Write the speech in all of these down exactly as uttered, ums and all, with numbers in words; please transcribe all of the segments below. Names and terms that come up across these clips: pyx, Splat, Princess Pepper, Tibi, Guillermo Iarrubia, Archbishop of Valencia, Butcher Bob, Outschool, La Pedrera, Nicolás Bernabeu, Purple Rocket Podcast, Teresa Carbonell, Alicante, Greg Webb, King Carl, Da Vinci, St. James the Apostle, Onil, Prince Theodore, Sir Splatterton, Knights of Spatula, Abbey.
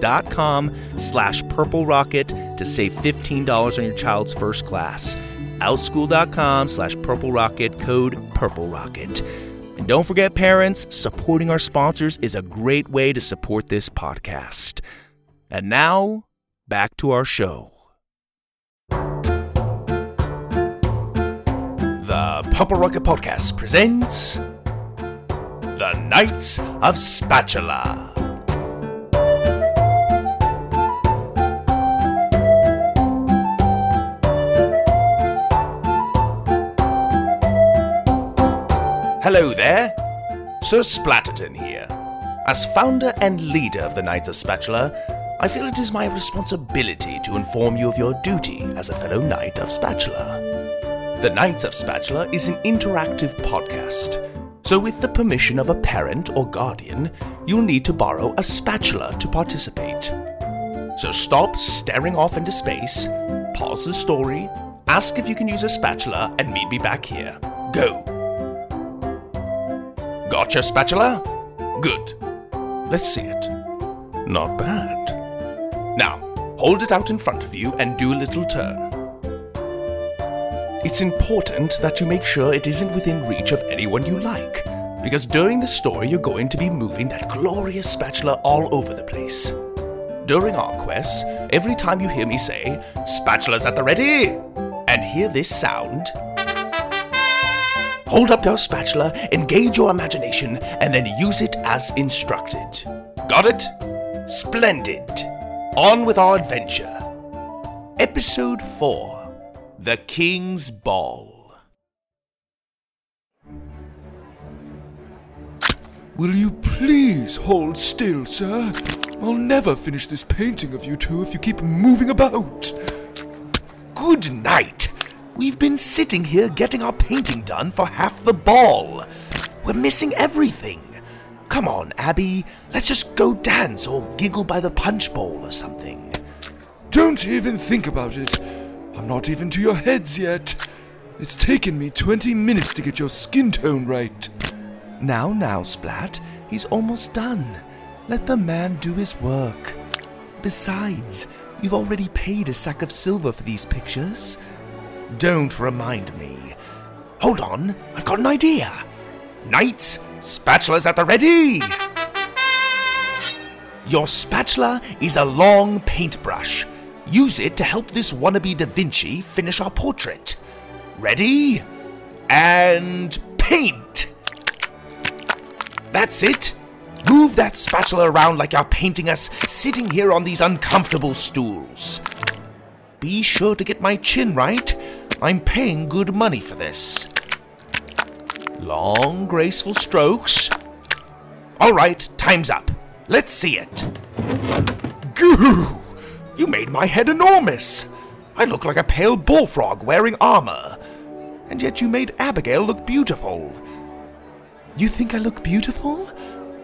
dot com slash purple rocket to save fifteen dollars on your child's first class. Outschool.com slash purple rocket, code purple rocket. And don't forget, parents, supporting our sponsors is a great way to support this podcast. And now, back to our show. The Purple Rocket Podcast presents... The Knights of Spatula. Hello there, Sir Splatterton here. As founder and leader of the Knights of Spatula, I feel it is my responsibility to inform you of your duty as a fellow Knight of Spatula. The Knights of Spatula is an interactive podcast. So with the permission of a parent or guardian, you'll need to borrow a spatula to participate. So stop staring off into space, pause the story, ask if you can use a spatula, and meet me back here. Go! Got your spatula? Good. Let's see it. Not bad. Now, hold it out in front of you and do a little turn. It's important that you make sure it isn't within reach of anyone you like, because during the story you're going to be moving that glorious spatula all over the place. During our quests, every time you hear me say, "Spatula's at the ready!" and hear this sound, hold up your spatula, engage your imagination, and then use it as instructed. Got it? Splendid! On with our adventure. Episode four. The King's Ball. Will you please hold still, sir? I'll never finish this painting of you two if you keep moving about. Good night. We've been sitting here getting our painting done for half the ball. We're missing everything. Come on, Abbey. Let's just go dance or giggle by the punch bowl or something. Don't even think about it. I'm not even to your heads yet. It's taken me twenty minutes to get your skin tone right. Now, now, Splat. He's almost done. Let the man do his work. Besides, you've already paid a sack of silver for these pictures. Don't remind me. Hold on, I've got an idea. Knights, spatulas at the ready! Your spatula is a long paintbrush. Use it to help this wannabe Da Vinci finish our portrait. Ready? And paint! That's it. Move that spatula around like you're painting us sitting here on these uncomfortable stools. Be sure to get my chin right. I'm paying good money for this. Long, graceful strokes. All right, time's up. Let's see it. Goo! You made my head enormous. I look like a pale bullfrog wearing armor. And yet you made Abigail look beautiful. You think I look beautiful?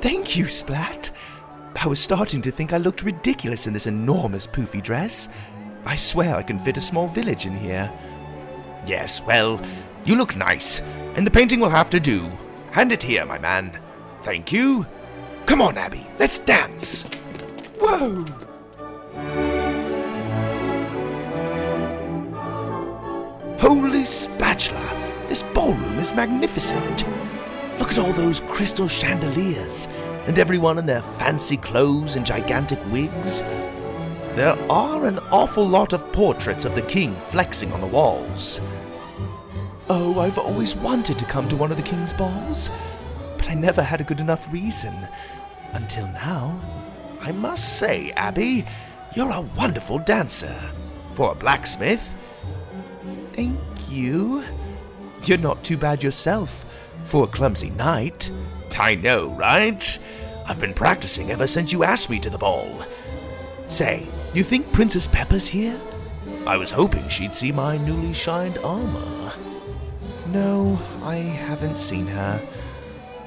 Thank you, Splat. I was starting to think I looked ridiculous in this enormous poofy dress. I swear I can fit a small village in here. Yes, well, you look nice, and the painting will have to do. Hand it here, my man. Thank you. Come on, Abbey, let's dance! Whoa! Holy spatula! This ballroom is magnificent! Look at all those crystal chandeliers, and everyone in their fancy clothes and gigantic wigs. There are an awful lot of portraits of the king flexing on the walls. Oh, I've always wanted to come to one of the king's balls. But I never had a good enough reason. Until now. I must say, Abbey, you're a wonderful dancer. For a blacksmith. Thank you. You're not too bad yourself. For a clumsy knight. I know, right? I've been practicing ever since you asked me to the ball. Say, you think Princess Pepper's here? I was hoping she'd see my newly shined armor. No, I haven't seen her.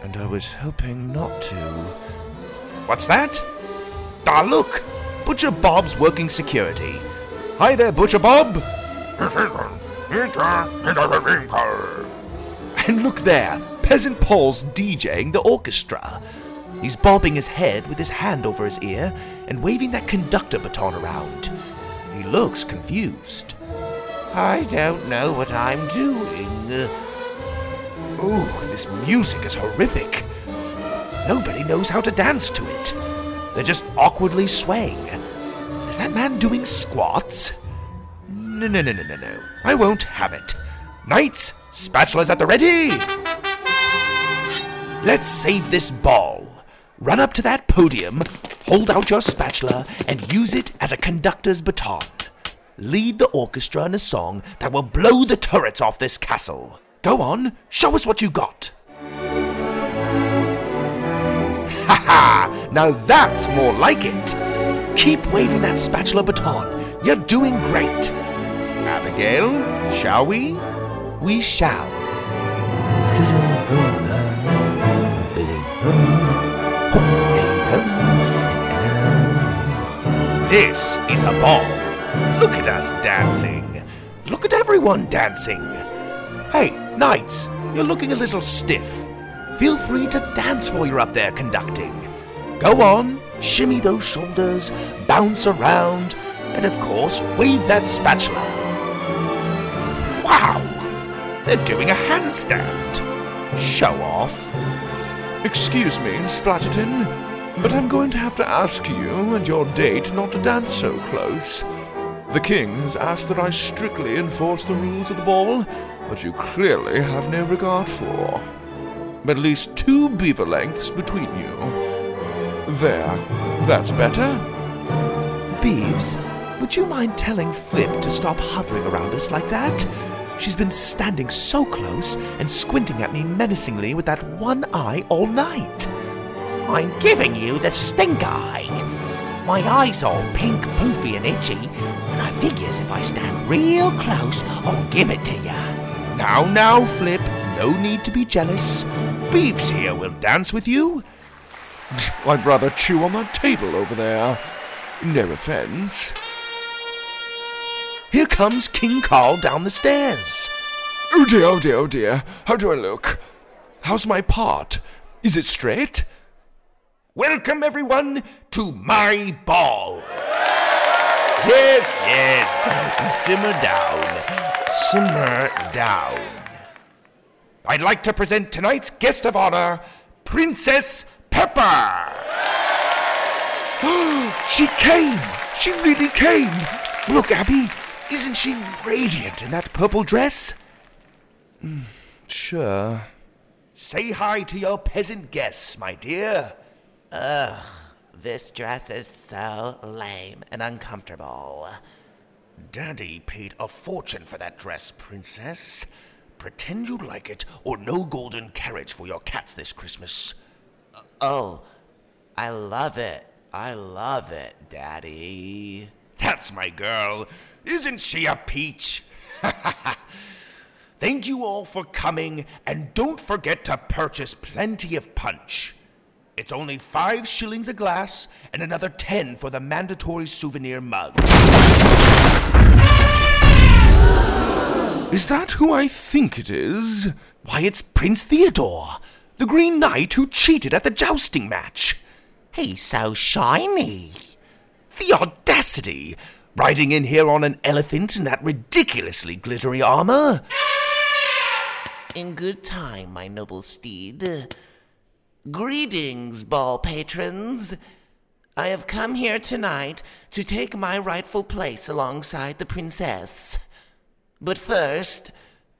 And I was hoping not to. What's that? Ah, look! Butcher Bob's working security. Hi there, Butcher Bob! And look there! Peasant Paul's DJing the orchestra. He's bobbing his head with his hand over his ear and waving that conductor baton around. He looks confused. I don't know what I'm doing. Uh, Ooh, this music is horrific. Nobody knows how to dance to it. They're just awkwardly swaying. Is that man doing squats? No, no, no, no, no, no. I won't have it. Knights, spatulas at the ready! Let's save this ball. Run up to that podium, hold out your spatula, and use it as a conductor's baton. Lead the orchestra in a song that will blow the turrets off this castle. Go on, show us what you got. Ha ha! Now that's more like it. Keep waving that spatula baton. You're doing great. Abigail, shall we? We shall. This is a ball. Look at us dancing. Look at everyone dancing. Hey. Knights, you're looking a little stiff. Feel free to dance while you're up there conducting. Go on, shimmy those shoulders, bounce around, and of course, wave that spatula. Wow! They're doing a handstand. Show off. Excuse me, Splatterton, but I'm going to have to ask you and your date not to dance so close. The king has asked that I strictly enforce the rules of the ball, but you clearly have no regard for. At least two beaver lengths between you. There, that's better. Beeves, would you mind telling Flip to stop hovering around us like that? She's been standing so close and squinting at me menacingly with that one eye all night. I'm giving you the stink eye. My eyes are pink, poofy and itchy, and I figures if I stand real close, I'll give it to you. Now, now, Flip, no need to be jealous. Beeves here will dance with you. I'd rather chew on that table over there. No offense. Here comes King Carl down the stairs. Oh dear, oh dear, oh dear. How do I look? How's my part? Is it straight? Welcome, everyone, to my ball. Yes, yes. Simmer down. Simmer down. I'd like to present tonight's guest of honor, Princess Pepper. She came. She really came. Look, Abbey, isn't she radiant in that purple dress? Mm, sure. Say hi to your peasant guests, my dear. Ugh, this dress is so lame and uncomfortable. Daddy paid a fortune for that dress, Princess. Pretend you like it, or no golden carriage for your cats this Christmas. Uh, oh, I love it. I love it, Daddy. That's my girl. Isn't she a peach? Thank you all for coming, and don't forget to purchase plenty of punch. It's only five shillings a glass, and another ten for the mandatory souvenir mug. Is that who I think it is? Why, it's Prince Theodore, the Green Knight who cheated at the jousting match. He's so shiny. The audacity, riding in here on an elephant in that ridiculously glittery armor. In good time, my noble steed. Greetings, ball patrons. I have come here tonight to take my rightful place alongside the princess. But first,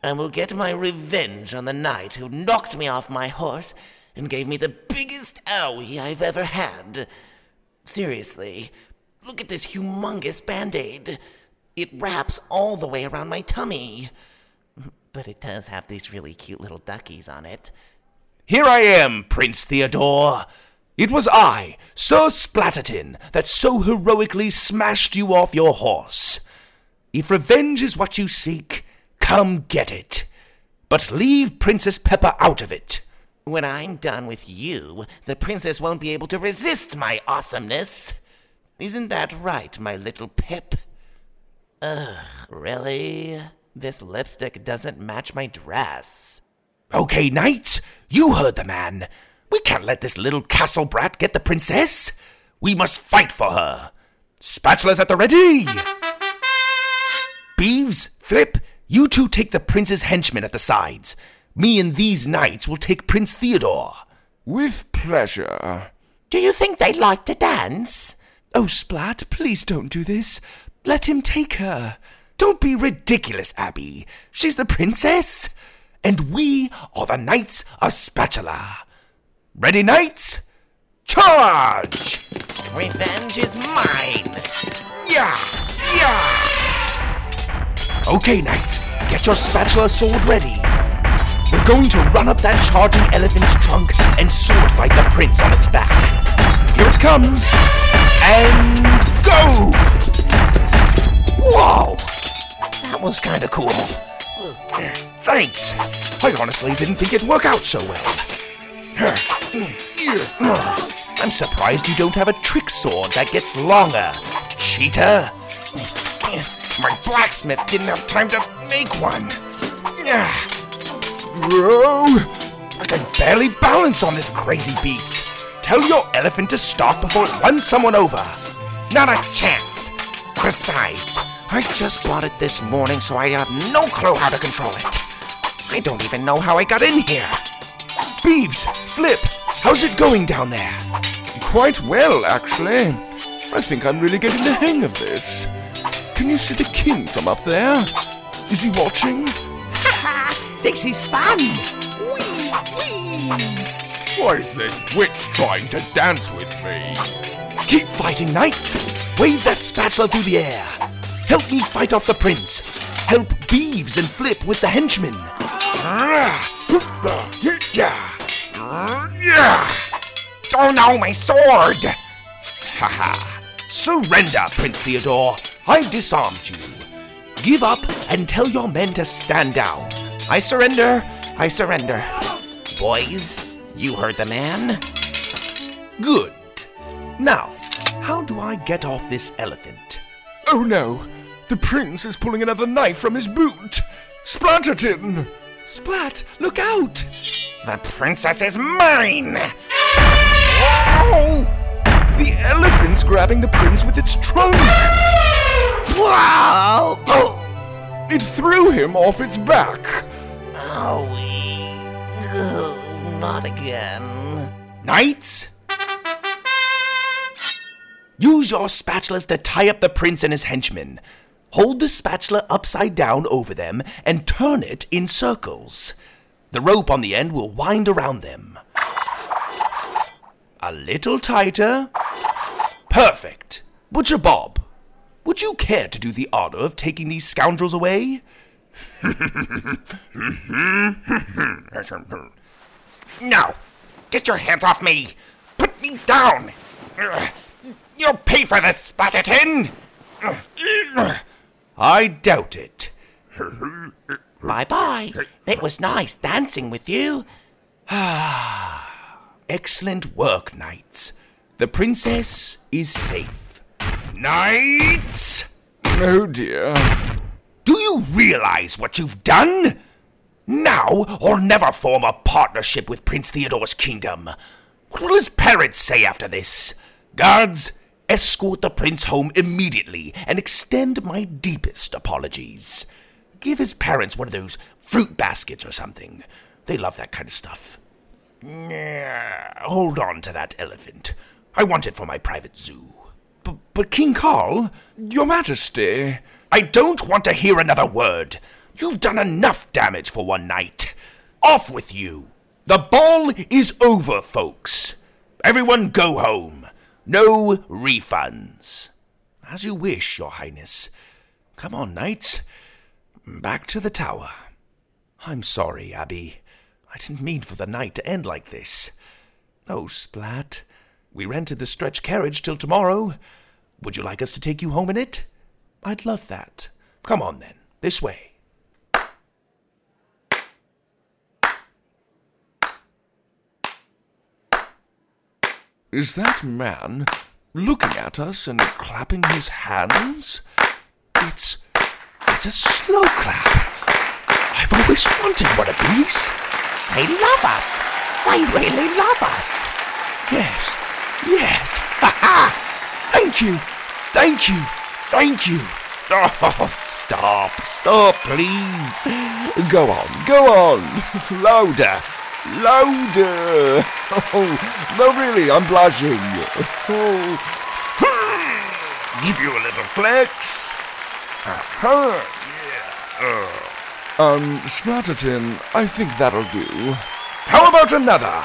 I will get my revenge on the knight who knocked me off my horse and gave me the biggest owie I've ever had. Seriously, look at this humongous band-aid. It wraps all the way around my tummy. But it does have these really cute little duckies on it. Here I am, Prince Theodore. It was I, Sir Splatterton, that so heroically smashed you off your horse. If revenge is what you seek, come get it. But leave Princess Pepper out of it. When I'm done with you, the princess won't be able to resist my awesomeness. Isn't that right, my little Pip? Ugh, really? This lipstick doesn't match my dress. Okay, knights, you heard the man. We can't let this little castle brat get the princess. We must fight for her. Spatulas at the ready! Beeves, Flip, you two take the prince's henchmen at the sides. Me and these knights will take Prince Theodore. With pleasure. Do you think they'd like to dance? Oh, Splat, please don't do this. Let him take her. Don't be ridiculous, Abbey. She's the princess. And we are the Knights of Spatula. Ready, knights? Charge! Revenge is mine. Yeah, yeah. Okay, knights, get your spatula sword ready. We're going to run up that charging elephant's trunk and sword fight the prince on its back. Here it comes. And go! Whoa! That was kind of cool. Thanks. I honestly didn't think it'd work out so well. I'm surprised you don't have a trick sword that gets longer, cheater. My blacksmith didn't have time to make one. Bro, I can barely balance on this crazy beast. Tell your elephant to stop before it runs someone over. Not a chance. Besides, I just bought it this morning, so I have no clue how to control it. I don't even know how I got in here. Beeves, Flip, how's it going down there? Quite well, actually. I think I'm really getting the hang of this. Can you see the king from up there? Is he watching? Ha ha! This is fun! Wee! Wee! Why is this witch trying to dance with me? Keep fighting, knights! Wave that spatula through the air! Help me fight off the prince! Help Beeves and Flip with the henchmen! Oh no, my sword! Ha ha! Surrender, Prince Theodore! I've disarmed you. Give up and tell your men to stand down. I surrender. I surrender. Boys, you heard the man. Good. Now, how do I get off this elephant? Oh no, the prince is pulling another knife from his boot. Splatterton! Splat, look out! The princess is mine! Wow! The elephant's grabbing the prince with its trunk! Wow! Oh. It threw him off its back! Owie! Oh, not again. Knights! Use your spatulas to tie up the prince and his henchmen. Hold the spatula upside down over them and turn it in circles. The rope on the end will wind around them. A little tighter. Perfect. Butcher Bob, would you care to do the honor of taking these scoundrels away? No! Get your hands off me! Put me down! You'll pay for this, Splatterton! I doubt it. Bye-bye. It was nice dancing with you. Excellent work, Knights. The princess is safe. Knights! Oh, dear. Do you realize what you've done? Now I'll never form a partnership with Prince Theodore's kingdom. What will his parents say after this? Guards, escort the prince home immediately and extend my deepest apologies. Give his parents one of those fruit baskets or something. They love that kind of stuff. Hold on to that elephant. I want it for my private zoo. B- but King Carl, Your Majesty, I don't want to hear another word. You've done enough damage for one night. Off with you. The ball is over, folks. Everyone go home. No refunds. As you wish, Your Highness. Come on, Knights. Back to the tower. I'm sorry, Abbey. I didn't mean for the night to end like this. Oh, Splat. We rented the stretch carriage till tomorrow. Would you like us to take you home in it? I'd love that. Come on, then. This way. Is that man looking at us and clapping his hands? It's... it's a slow clap. I've always wanted one of these. They love us. They really love us. Yes. Yes. Ha-ha! Thank you. Thank you. Thank you. Oh, stop. Stop, please. Go on. Go on. Louder. Louder! Oh, no, really, I'm blushing. Oh. Give you a little flex. Uh-huh. Yeah. Uh. Um, Splatterton, I think that'll do. How about another?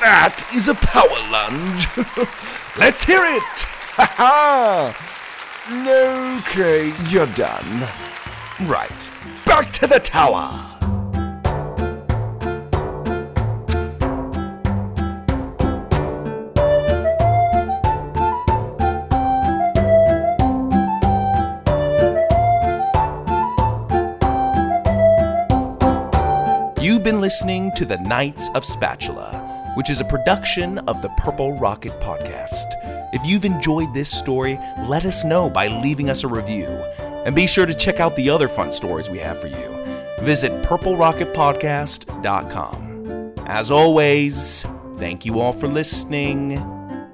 That is a power lunge. Let's hear it. Ha ha. Okay, you're done. Right, back to the tower. Been listening to the Knights of Spatula, which is a production of the Purple Rocket Podcast. If you've enjoyed this story, let us know by leaving us a review. And be sure to check out the other fun stories we have for you. Visit purple rocket podcast dot com. As always, thank you all for listening.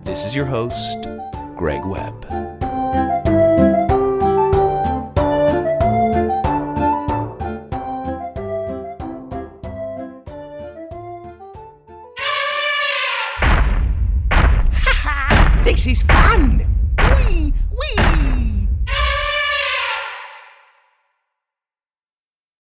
This is your host, Greg Webb. This is fun! Wee! Wee!